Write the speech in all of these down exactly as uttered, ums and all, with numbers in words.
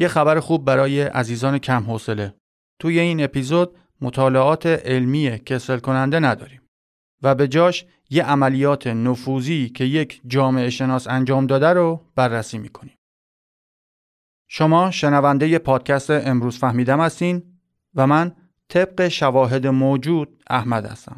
یه خبر خوب برای عزیزان کم حوصله. توی این اپیزود مطالعات علمی کسل کننده نداریم و به جاش یه عملیات نفوذی که یک جامعه شناس انجام داده رو بررسی می‌کنیم. شما شنونده پادکست امروز فهمیدم هستین و من طبق شواهد موجود احمد هستم.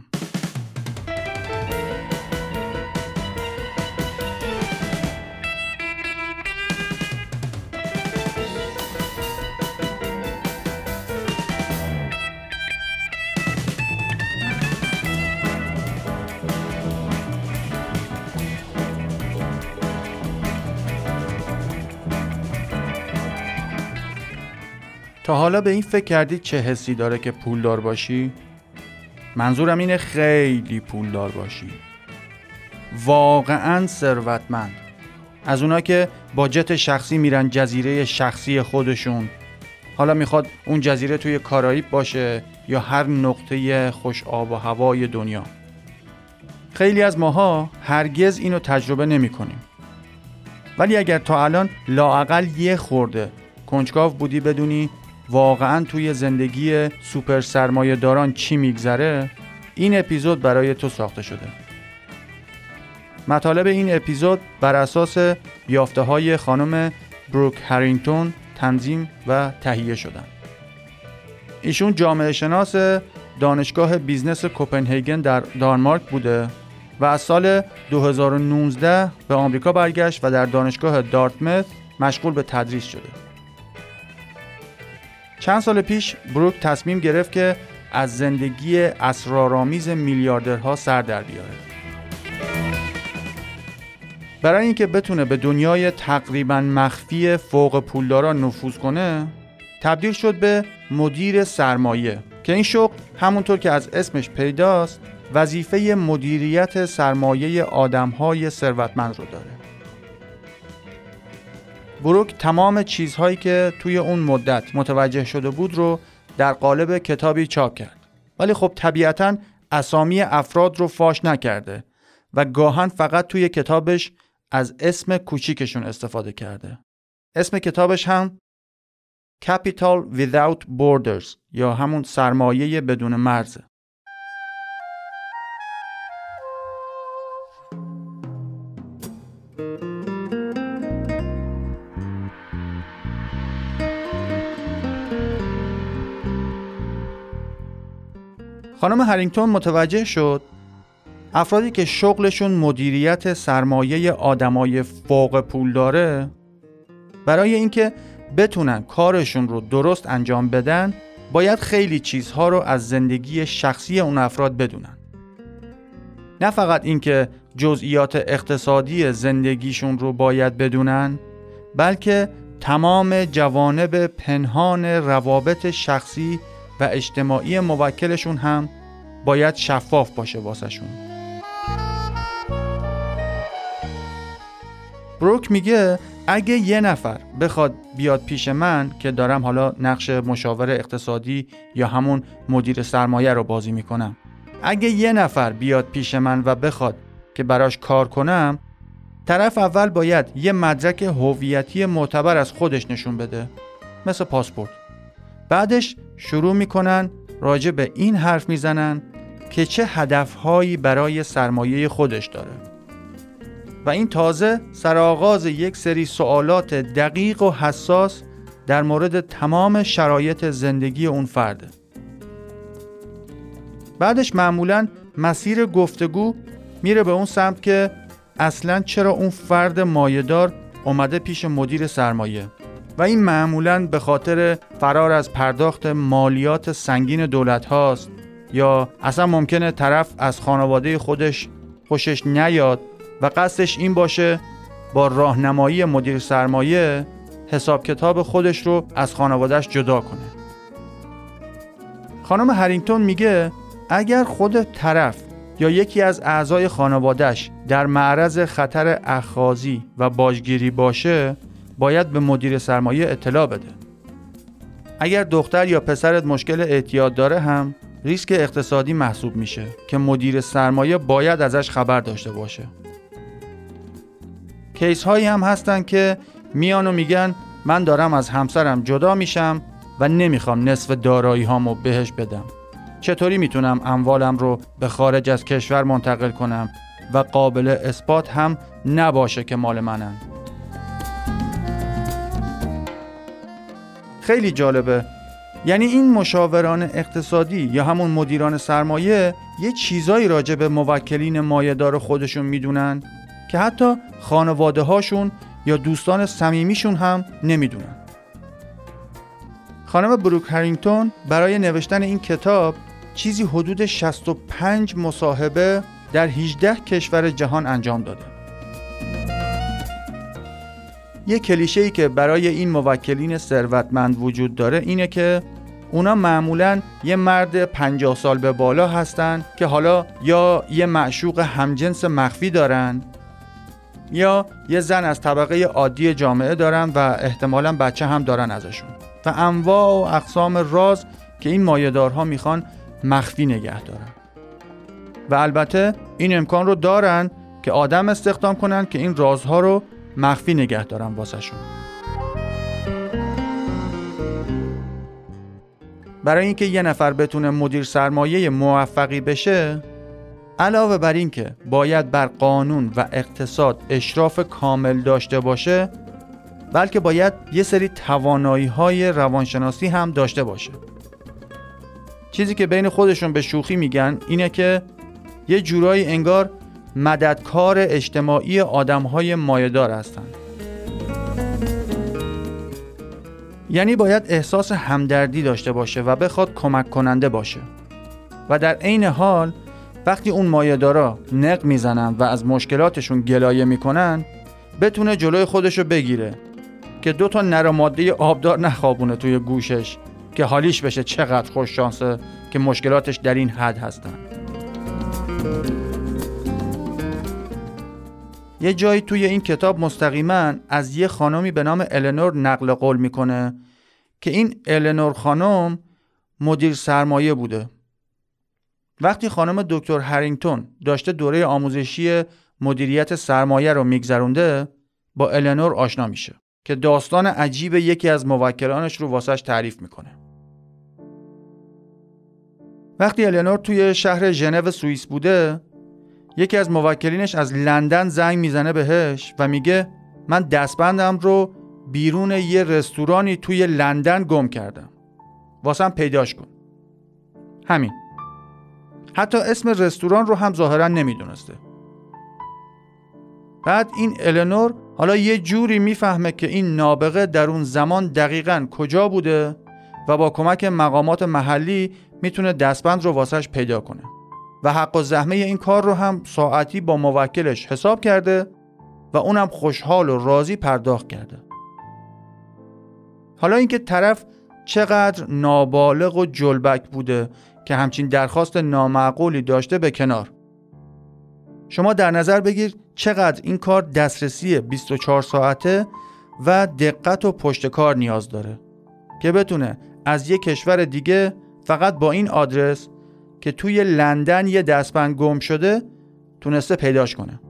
تا حالا به این فکر کردی چه حسی داره که پولدار باشی؟ منظورم اینه خیلی پولدار باشی، واقعاً ثروتمند، از اونا که با جت شخصی میرن جزیره شخصی خودشون. حالا میخواد اون جزیره توی کارائیب باشه یا هر نقطه خوش آب و هوای دنیا. خیلی از ماها هرگز اینو تجربه نمی کنیم. ولی اگر تا الان لااقل یه خورده کنجکاو بودی بدونی واقعاً توی زندگی سوپر سرمایه داران چی میگذره، این اپیزود برای تو ساخته شده. مطالب این اپیزود بر اساس یافته‌های خانم بروک هرینگتون تنظیم و تهیه شدن. ایشون جامعه شناس دانشگاه بیزنس کوپنهاگن در دانمارک بوده و از سال دو هزار و نوزده به آمریکا برگشت و در دانشگاه دارتموث مشغول به تدریس شده. چند سال پیش بروک تصمیم گرفت که از زندگی اسرارآمیز میلیاردرها سر در بیاره. برای اینکه بتونه به دنیای تقریباً مخفی فوق پولداران نفوذ کنه، تبدیل شد به مدیر سرمایه که این شغل همونطور که از اسمش پیداست، وظیفه مدیریت سرمایه آدم‌های ثروتمند رو داره. بروک تمام چیزهایی که توی اون مدت متوجه شده بود رو در قالب کتابی چاپ کرد، ولی خب طبیعتاً اسامی افراد رو فاش نکرده و گاهن فقط توی کتابش از اسم کوچیکشون استفاده کرده. اسم کتابش هم Capital Without Borders یا همون سرمایه بدون مرزه. خانم هرینگتون متوجه شد افرادی که شغلشون مدیریت سرمایه آدمای فوق پول داره، برای اینکه بتونن کارشون رو درست انجام بدن باید خیلی چیزها رو از زندگی شخصی اون افراد بدونن. نه فقط اینکه جزئیات اقتصادی زندگیشون رو باید بدونن، بلکه تمام جوانب پنهان روابط شخصی و اجتماعی موکلشون هم باید شفاف باشه واسه شون. بروک میگه اگه یه نفر بخواد بیاد پیش من که دارم حالا نقش مشاور اقتصادی یا همون مدیر سرمایه رو بازی میکنم، اگه یه نفر بیاد پیش من و بخواد که براش کار کنم، طرف اول باید یه مدرک هویتی معتبر از خودش نشون بده، مثل پاسپورت. بعدش شروع میکنن راجع به این حرف میزنن که چه هدفهایی برای سرمایه خودش داره و این تازه سرآغاز یک سری سوالات دقیق و حساس در مورد تمام شرایط زندگی اون فرده. بعدش معمولاً مسیر گفتگو میره به اون سمت که اصلاً چرا اون فرد مایه‌دار اومده پیش مدیر سرمایه و این معمولاً به خاطر فرار از پرداخت مالیات سنگین دولت هاست یا اصلا ممکنه طرف از خانواده خودش خوشش نیاد و قصدش این باشه با راهنمایی مدیر سرمایه حساب کتاب خودش رو از خانوادهش جدا کنه. خانم هرینگتون میگه اگر خود طرف یا یکی از اعضای خانوادهش در معرض خطر اخاذی و باجگیری باشه، باید به مدیر سرمایه اطلاع بده. اگر دختر یا پسرت مشکل اعتیاد داره هم ریسک اقتصادی محسوب میشه که مدیر سرمایه باید ازش خبر داشته باشه. کیس هایی هم هستن که میان و میگن من دارم از همسرم جدا میشم و نمیخوام نصف دارایی هامو بهش بدم. چطوری میتونم اموالم رو به خارج از کشور منتقل کنم و قابل اثبات هم نباشه که مال منن؟ خیلی جالبه. یعنی این مشاوران اقتصادی یا همون مدیران سرمایه یه چیزایی راجع به موکلین مایه‌دار خودشون میدونن که حتی خانواده هاشون یا دوستان صمیمیشون هم نمیدونن. خانم بروک هرینگتون برای نوشتن این کتاب چیزی حدود شصت و پنج مصاحبه در هجده کشور جهان انجام داده. یه کلیشه‌ای که برای این موکلین ثروتمند وجود داره اینه که اونا معمولاً یه مرد پنجاه سال به بالا هستن که حالا یا یه معشوق همجنس مخفی دارن یا یه زن از طبقه عادی جامعه دارن و احتمالاً بچه هم دارن ازشون و انواع و اقسام راز که این مایه‌دارها میخوان مخفی نگه دارن. و البته این امکان رو دارن که آدم استخدام کنن که این رازها رو مخفی نگه دارن واسه شون. برای اینکه یه نفر بتونه مدیر سرمایه موفقی بشه، علاوه بر این که باید بر قانون و اقتصاد اشراف کامل داشته باشه، بلکه باید یه سری توانایی‌های روانشناسی هم داشته باشه. چیزی که بین خودشون به شوخی میگن اینه که یه جورایی انگار مددکار اجتماعی آدم‌های مایه‌دار هستند. یعنی باید احساس همدردی داشته باشه و بخواد کمک کننده باشه. و در عین حال وقتی اون مایه‌دارا نق میزنن و از مشکلاتشون گلایه میکنن، بتونه جلوی خودشو بگیره که دو تا نر ماده آبدار نخوابونه توی گوشش که حالیش بشه چقدر خوش شانسه که مشکلاتش در این حد هستن. یه جایی توی این کتاب مستقیما از یه خانمی به نام الینور نقل قول میکنه که این الینور خانم مدیر سرمایه بوده. وقتی خانم دکتر هرینگتون داشته دوره آموزشی مدیریت سرمایه رو میگذرونده، با الینور آشنا میشه که داستان عجیب یکی از موکلانش رو واسش تعریف میکنه. وقتی الینور توی شهر ژنو سوئیس بوده، یکی از موکلینش از لندن زنگ میزنه بهش و میگه من دستبندم رو بیرون یه رستورانی توی لندن گم کردم، واسم پیداش کن. همین. حتی اسم رستوران رو هم ظاهرا نمیدونسته. بعد این الینور حالا یه جوری میفهمه که این نابغه در اون زمان دقیقاً کجا بوده و با کمک مقامات محلی میتونه دستبند رو واسش پیدا کنه و حق و زحمه این کار رو هم ساعتی با موکلش حساب کرده و اونم خوشحال و راضی پرداخت کرده. حالا اینکه طرف چقدر نابالغ و جلبک بوده که همچین درخواست نامعقولی داشته به کنار. شما در نظر بگیر چقدر این کار دسترسی بیست و چهار ساعته و دقت و پشتکار نیاز داره که بتونه از یک کشور دیگه فقط با این آدرس که توی لندن یه دستبند گم شده تونسته پیداش کنه.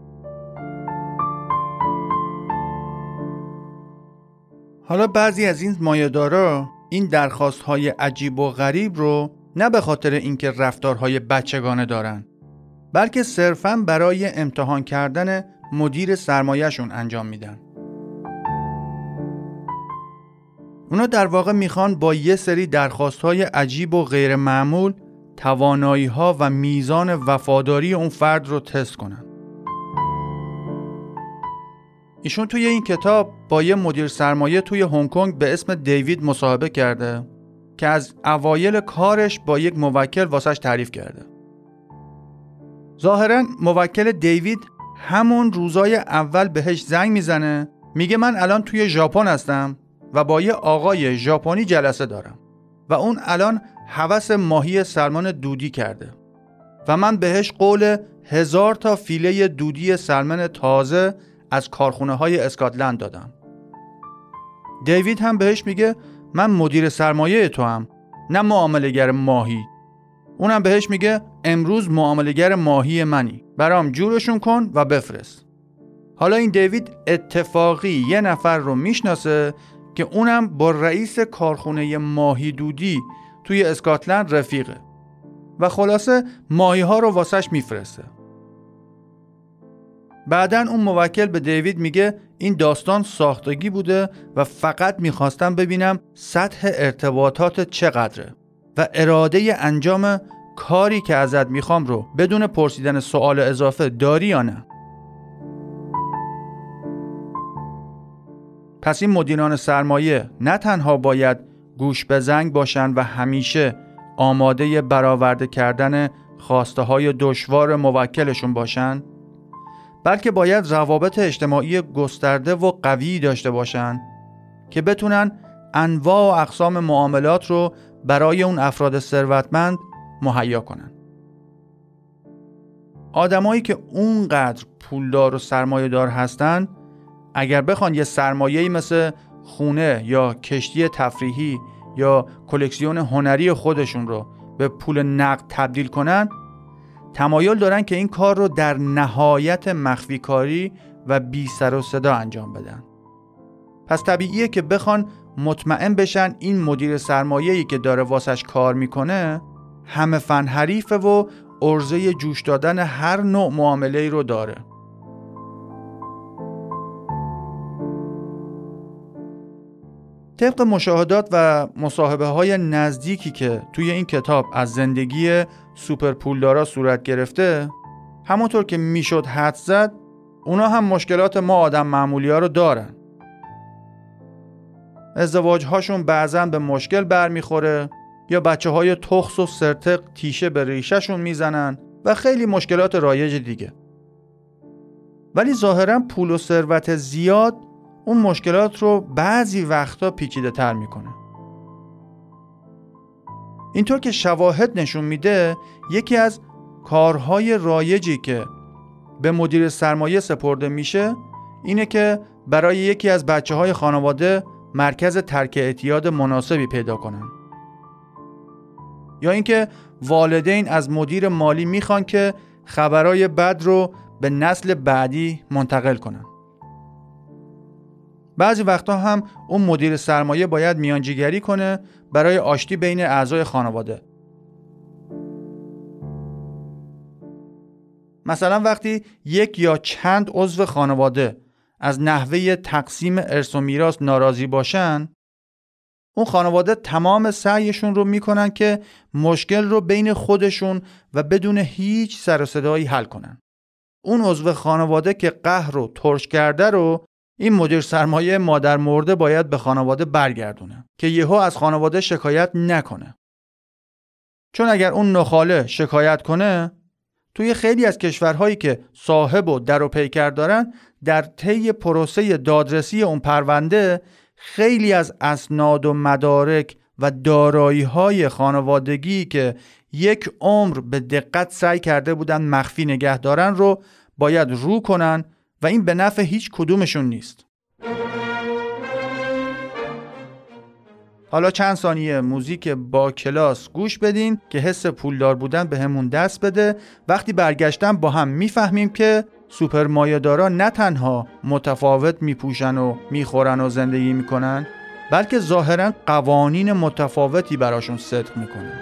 حالا بعضی از این مایه‌دارا این درخواست‌های عجیب و غریب رو نه به خاطر اینکه رفتارهای بچگانه دارن، بلکه صرفاً برای امتحان کردن مدیر سرمایه‌شون انجام میدن. اونا در واقع میخوان با یه سری درخواست‌های عجیب و غیر معمول توانایی‌ها و میزان وفاداری اون فرد رو تست کنن. ایشون توی این کتاب با یه مدیر سرمایه توی هنگ کنگ به اسم دیوید مصاحبه کرده که از اوایل کارش با یک موکل واسش تعریف کرده. ظاهراً موکل دیوید همون روزای اول بهش زنگ میزنه، میگه من الان توی ژاپن هستم و با یه آقای ژاپنی جلسه دارم و اون الان هوس ماهی سلمان دودی کرده و من بهش قول هزار تا فیله دودی سلمان تازه از کارخونه های اسکاتلند دادم. دیوید هم بهش میگه من مدیر سرمایه تو هم، نه معامله‌گر ماهی. اونم بهش میگه امروز معامله‌گر ماهی منی، برام جورشون کن و بفرست. حالا این دیوید اتفاقی یه نفر رو میشناسه که اونم با رئیس کارخونه ماهی دودی توی اسکاتلند رفیقه و خلاصه ماهی ها رو واسش میفرسته. بعدن اون موکل به دیوید میگه این داستان ساختگی بوده و فقط میخواستم ببینم سطح ارتباطات چقدره و اراده انجام کاری که ازت میخوام رو بدون پرسیدن سوال اضافه داری یا نه. پس این مدیران سرمایه نه تنها باید گوش به زنگ باشن و همیشه آماده برآورده کردن خواسته های دشوار موکلشون باشن، بلکه باید روابط اجتماعی گسترده و قوی داشته باشن که بتونن انواع و اقسام معاملات رو برای اون افراد ثروتمند مهیا کنن. آدمایی که اونقدر پولدار و سرمایه دار هستن اگر بخوان یه سرمایه‌ای مثل خونه یا کشتی تفریحی یا کلکسیون هنری خودشون رو به پول نقد تبدیل کنن، تمایل دارن که این کار رو در نهایت مخفی کاری و بی سر و صدا انجام بدن. پس طبیعیه که بخوان مطمئن بشن این مدیر سرمایه‌ای که داره واسش کار میکنه همه فن حریفه و عرضه جوش دادن هر نوع معامله‌ای رو داره. طبق مشاهدات و مصاحبه های نزدیکی که توی این کتاب از زندگی سوپر پولدارا صورت گرفته، همونطور که میشد حد زد اونا هم مشکلات ما آدم معمولی ها رو دارن. ازدواج هاشون بعضا به مشکل برمیخوره یا بچه های تخس و سرتق تیشه به ریشه شون میزنن و خیلی مشکلات رایج دیگه. ولی ظاهرا پول و ثروت زیاد اون مشکلات رو بعضی وقتا پیچیده تر میکنه. اینطور که شواهد نشون میده یکی از کارهای رایجی که به مدیر سرمایه سپرده میشه اینه که برای یکی از بچه های خانواده مرکز ترک اعتیاد مناسبی پیدا کنن، یا اینکه والدین از مدیر مالی میخوان که خبرای بد رو به نسل بعدی منتقل کنن. بعضی وقتا هم اون مدیر سرمایه باید میانجیگری کنه برای آشتی بین اعضای خانواده. مثلا وقتی یک یا چند عضو خانواده از نحوه تقسیم ارث و میراث ناراضی باشن، اون خانواده تمام سعیشون رو میکنن که مشکل رو بین خودشون و بدون هیچ سر و صدایی حل کنن. اون عضو خانواده که قهر و ترش کرده رو این مدیر سرمایه مادر مرده باید به خانواده برگردونه که یهو از خانواده شکایت نکنه. چون اگر اون نخاله شکایت کنه، توی خیلی از کشورهایی که صاحب و در و پیکر دارن، در طی پروسه دادرسی اون پرونده خیلی از اسناد و مدارک و دارایی‌های خانوادگی که یک عمر به دقت سعی کرده بودن مخفی نگه دارن رو باید رو کنن و این به نفع هیچ کدومشون نیست. حالا چند ثانیه موزیک با کلاس گوش بدین که حس پولدار بودن به همون دست بده. وقتی برگشتن با هم میفهمیم که سوپر مایه‌دارا نه تنها متفاوت میپوشن و میخورن و زندگی میکنن، بلکه ظاهرا قوانین متفاوتی براشون صدق میکنن.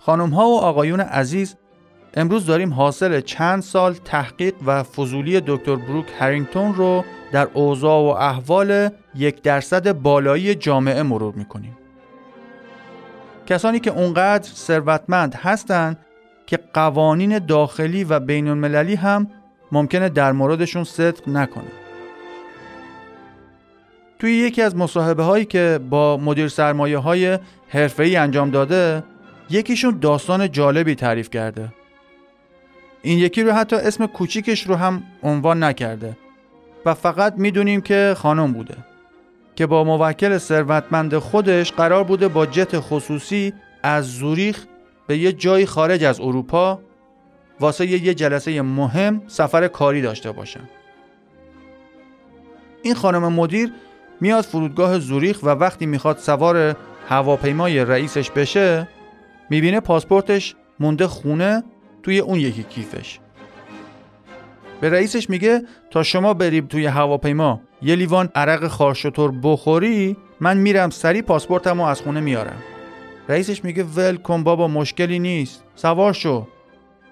خانم ها و آقایون عزیز، امروز داریم حاصل چند سال تحقیق و فضولی دکتر بروک هرینگتون رو در اوضاع و احوال یک درصد بالایی جامعه مرور میکنیم. کسانی که اونقدر ثروتمند هستن که قوانین داخلی و بین المللی هم ممکنه در موردشون صدق نکنه. توی یکی از مصاحبه هایی که با مدیر سرمایه های حرفه‌ای انجام داده، یکیشون داستان جالبی تعریف کرده. این یکی رو حتی اسم کوچیکش رو هم عنوان نکرده و فقط میدونیم که خانم بوده که با موکل ثروتمند خودش قرار بوده با جت خصوصی از زوریخ به یه جایی خارج از اروپا واسه یه جلسه مهم سفر کاری داشته باشن. این خانم مدیر میاد فرودگاه زوریخ و وقتی میخواد سوار هواپیمای رئیسش بشه میبینه پاسپورتش مونده خونه توی اون یکی کیفش. به رئیسش میگه تا شما بری توی هواپیما یه لیوان عرق خارشتور بخوری من میرم سری پاسپورتمو از خونه میارم. رئیسش میگه ولکن بابا، مشکلی نیست، سوار شو.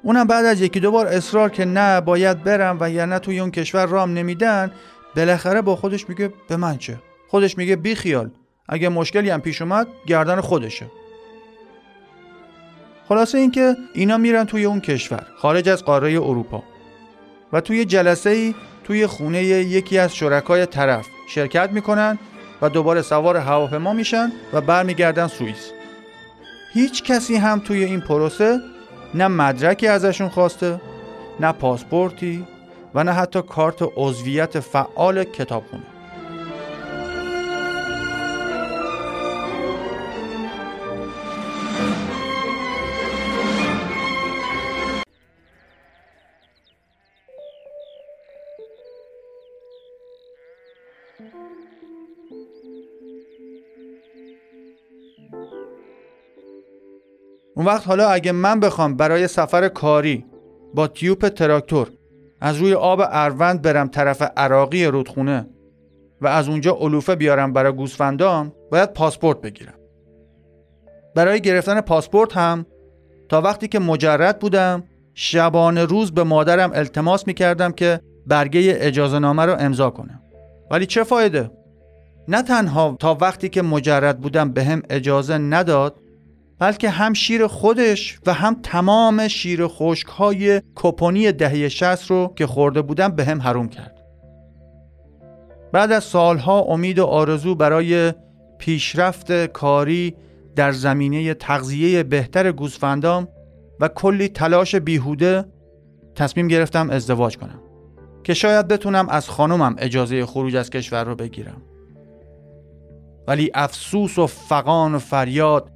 اونم بعد از یکی دو بار اصرار که نه باید برم و یا نه توی اون کشور رام نمیدن، بالاخره با خودش میگه به من چه. خودش میگه بی خیال، اگه مشکلی هم پیش اومد گردن خودشه. خلاصه این که اینا میرن توی اون کشور خارج از قاره اروپا و توی جلسه‌ای توی خونه یکی از شرکای طرف شرکت میکنن و دوباره سوار هواپیما میشن و برمیگردن سوئیس. هیچ کسی هم توی این پروسه نه مدرکی ازشون خواسته، نه پاسپورتی و نه حتی کارت عضویت فعال کتابخونه. اون وقت حالا اگه من بخوام برای سفر کاری با تیوب تراکتور از روی آب اروند برم طرف عراقی رودخونه و از اونجا علوفه بیارم برای گوسفندام، باید پاسپورت بگیرم. برای گرفتن پاسپورت هم تا وقتی که مجرد بودم شبانه روز به مادرم التماس میکردم که برگه اجازه نامه رو امضا کنم. ولی چه فایده؟ نه تنها تا وقتی که مجرد بودم به هم اجازه نداد، بلکه هم شیر خودش و هم تمام شیر خشک‌های کپونی دهه شصت رو که خورده بودم به هم حروم کرد. بعد از سالها امید و آرزو برای پیشرفت کاری در زمینه تغذیه بهتر گوسفندام و کلی تلاش بیهوده تصمیم گرفتم ازدواج کنم که شاید بتونم از خانمم اجازه خروج از کشور رو بگیرم. ولی افسوس و فغان و فریاد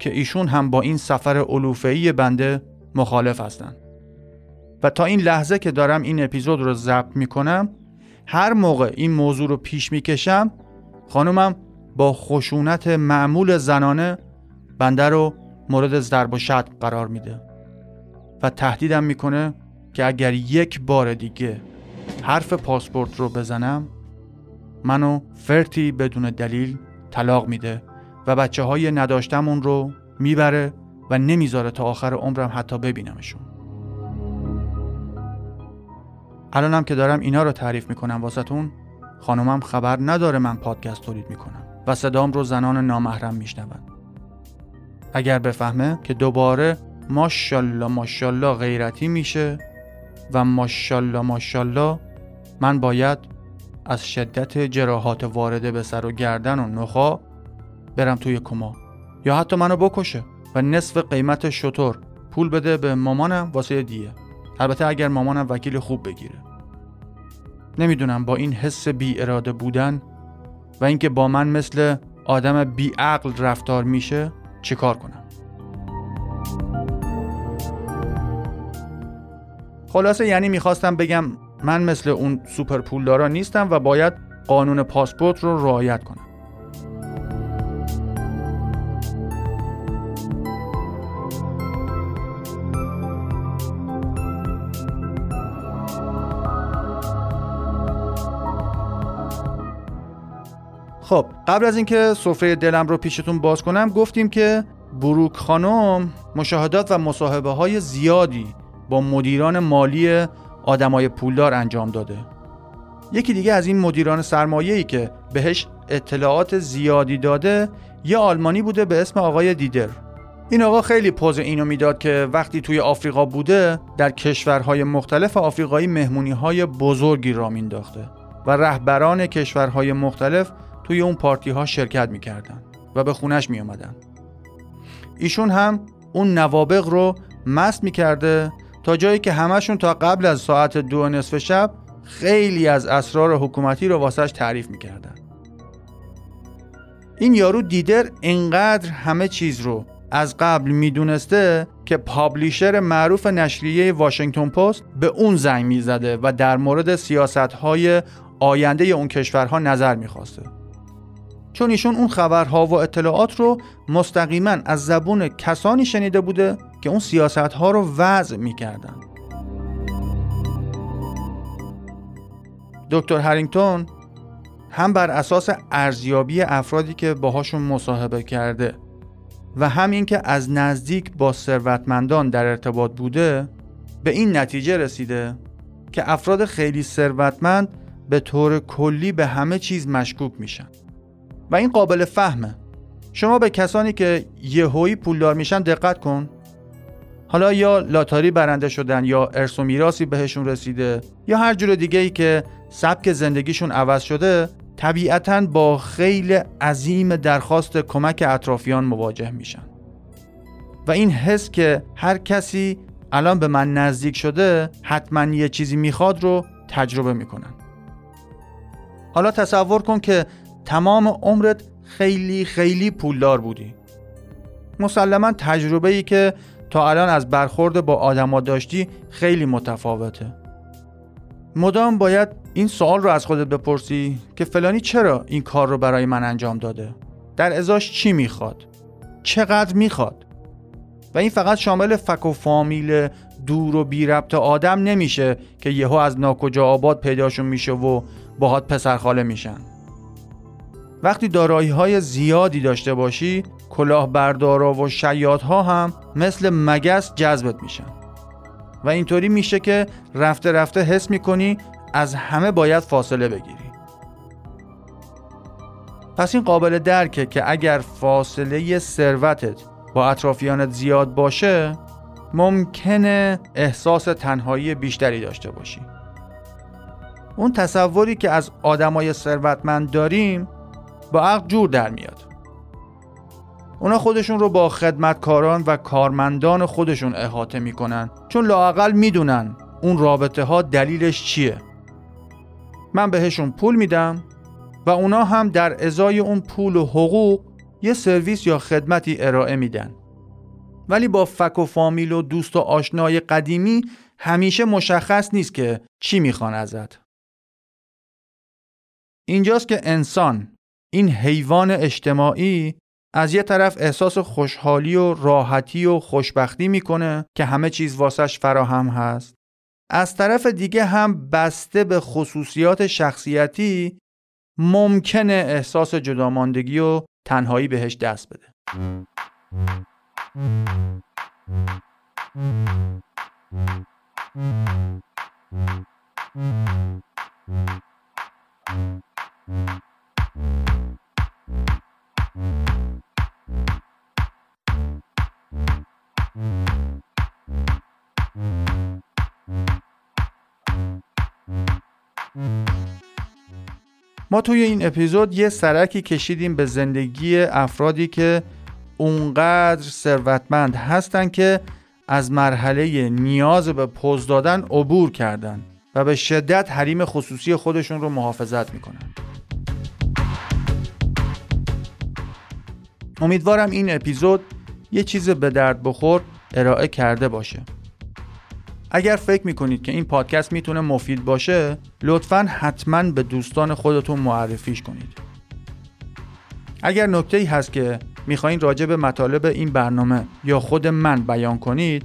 که ایشون هم با این سفر علوفه‌ای بنده مخالف هستن و تا این لحظه که دارم این اپیزود رو ضبط میکنم، هر موقع این موضوع رو پیش میکشم خانومم با خشونت معمول زنانه بنده رو مورد ضرب و شتم قرار میده و تهدیدم میکنه که اگر یک بار دیگه حرف پاسپورت رو بزنم منو فرتی بدون دلیل طلاق میده و بچه های نداشتمون رو میبره و نمیذاره تا آخر عمرم حتی ببینمشون. الانم که دارم اینا رو تعریف میکنم واسهتون، خانومم خبر نداره من پادکست تولید میکنم و صدام رو زنان نامحرم میشنون. اگر بفهمه که دوباره ماشالله ماشالله غیرتی میشه و ماشالله ماشالله من باید از شدت جراحات وارده به سر و گردن و نخا برم توی کما یا حتی منو بکشه و نصف قیمت شتر پول بده به مامانم واسه دیه، البته اگر مامانم وکیل خوب بگیره. نمیدونم با این حس بی اراده بودن و اینکه با من مثل آدم بی عقل رفتار میشه چی کار کنم. خلاصه یعنی میخواستم بگم من مثل اون سوپر پولدارا نیستم و باید قانون پاسپورت رو رعایت کنم. خب قبل از اینکه سفره دلم رو پیشتون باز کنم گفتیم که بروک خانم مشاهدات و مصاحبه های زیادی با مدیران مالی آدمای پولدار انجام داده. یکی دیگه از این مدیران سرمایه‌ای که بهش اطلاعات زیادی داده یه آلمانی بوده به اسم آقای دیدر این آقا خیلی پوز اینو میداد که وقتی توی آفریقا بوده در کشورهای مختلف آفریقایی مهمونی‌های بزرگی را مینداخته و رهبران کشورهای مختلف توی اون پارتی‌ها شرکت می‌کردن و به خونش می‌اومدن. ایشون هم اون نوابغ رو مست می‌کرده تا جایی که همشون تا قبل از ساعت دو نصف شب خیلی از اسرار حکومتی رو واسش تعریف می‌کردن. این یارو دیدر انقدر همه چیز رو از قبل میدونسته که پابلیشر معروف نشریه واشنگتن پست به اون زنگ میزده و در مورد سیاست‌های آینده اون کشورها نظر میخواسته. چون ایشون اون خبرها و اطلاعات رو مستقیما از زبون کسانی شنیده بوده که اون سیاست‌ها رو وضع میکردن. دکتر هرینگتون هم بر اساس ارزیابی افرادی که باهاشون مصاحبه کرده و همین که از نزدیک با ثروتمندان در ارتباط بوده به این نتیجه رسیده که افراد خیلی ثروتمند به طور کلی به همه چیز مشکوک میشن و این قابل فهمه. شما به کسانی که یهویی پولدار میشن دقت کن. حالا یا لاتاری برنده شدن یا ارث و میراثی بهشون رسیده یا هر جور دیگه‌ای که سبک زندگیشون عوض شده، طبیعتاً با خیلی عظیم درخواست کمک اطرافیان مواجه میشن و این حس که هر کسی الان به من نزدیک شده حتماً یه چیزی میخواد رو تجربه میکنن. حالا تصور کن که تمام عمرت خیلی خیلی پولدار بودی. مسلماً تجربه‌ای که تا الان از برخورد با آدما داشتی خیلی متفاوته. مدام باید این سوال رو از خودت بپرسی که فلانی چرا این کار رو برای من انجام داده؟ در ازاش چی میخواد؟ چقدر میخواد؟ و این فقط شامل فک و فامیل دور و بی ربط آدم نمیشه که یهو از ناکجا آباد پیداشون میشه و باهات پسر خاله میشن. وقتی دارایی‌های زیادی داشته باشی، کلاهبردارا و شیادها هم مثل مگس جذبت میشن و اینطوری میشه که رفته رفته حس میکنی از همه باید فاصله بگیری. پس این قابل درکه که اگر فاصله ثروتت با اطرافیانت زیاد باشه ممکنه احساس تنهایی بیشتری داشته باشی. اون تصوری که از آدمای ثروتمند داریم با عقل جور در میاد. اونا خودشون رو با خدمتکاران و کارمندان خودشون احاطه میکنن چون لااقل میدونن اون رابطه ها دلیلش چیه. من بهشون پول میدم و اونا هم در ازای اون پول و حقوق یه سرویس یا خدمتی ارائه میدن. ولی با فک و فامیل و دوست و آشنای قدیمی همیشه مشخص نیست که چی میخوان ازت. اینجاست که انسان، این حیوان اجتماعی، از یه طرف احساس خوشحالی و راحتی و خوشبختی میکنه که همه چیز واسش فراهم هست، از طرف دیگه هم بسته به خصوصیات شخصیتی ممکنه احساس جداماندگی و تنهایی بهش دست بده. ما توی این اپیزود یه سرکی کشیدیم به زندگی افرادی که اونقدر ثروتمند هستن که از مرحله نیاز به پوز دادن عبور کردن و به شدت حریم خصوصی خودشون رو محافظت میکنن. امیدوارم این اپیزود یه چیز به درد بخور ارائه کرده باشه. اگر فکر میکنید که این پادکست میتونه مفید باشه، لطفاً حتماً به دوستان خودتون معرفیش کنید. اگر نکته‌ای هست که میخواین راجع به مطالب این برنامه یا خود من بیان کنید،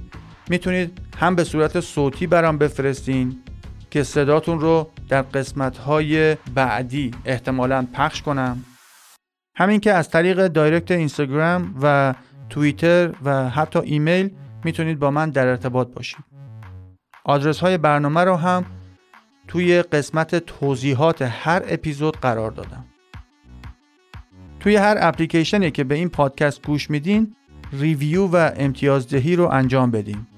میتونید هم به صورت صوتی برام بفرستین که صداتون رو در قسمت‌های بعدی احتمالاً پخش کنم، همین که از طریق دایرکت اینستاگرام و توییتر و حتی ایمیل میتونید با من در ارتباط باشید. آدرس های برنامه رو هم توی قسمت توضیحات هر اپیزود قرار دادم. توی هر اپلیکیشنی که به این پادکست گوش میدین ریویو و امتیازدهی رو انجام بدیم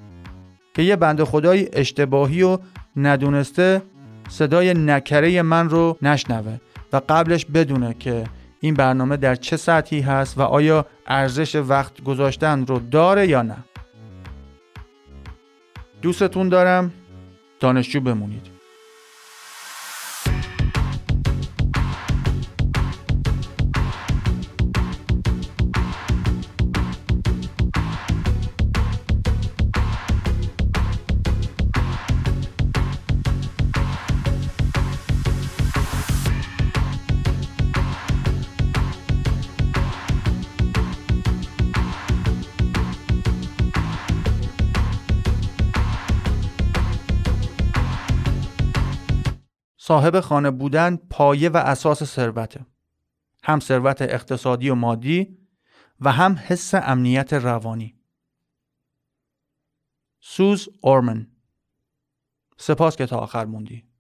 که یه بنده خدای اشتباهی و ندونسته صدای نکره من رو نشنوه و قبلش بدونه که این برنامه در چه سطحی هست و آیا ارزش وقت گذاشتن رو داره یا نه. دوستتون دارم. دانشجو بمونید. صاحب خانه بودن پایه و اساس ثروته. هم ثروت اقتصادی و مادی و هم حس امنیت روانی. سوز اورمن. سپاس که تا آخر موندی.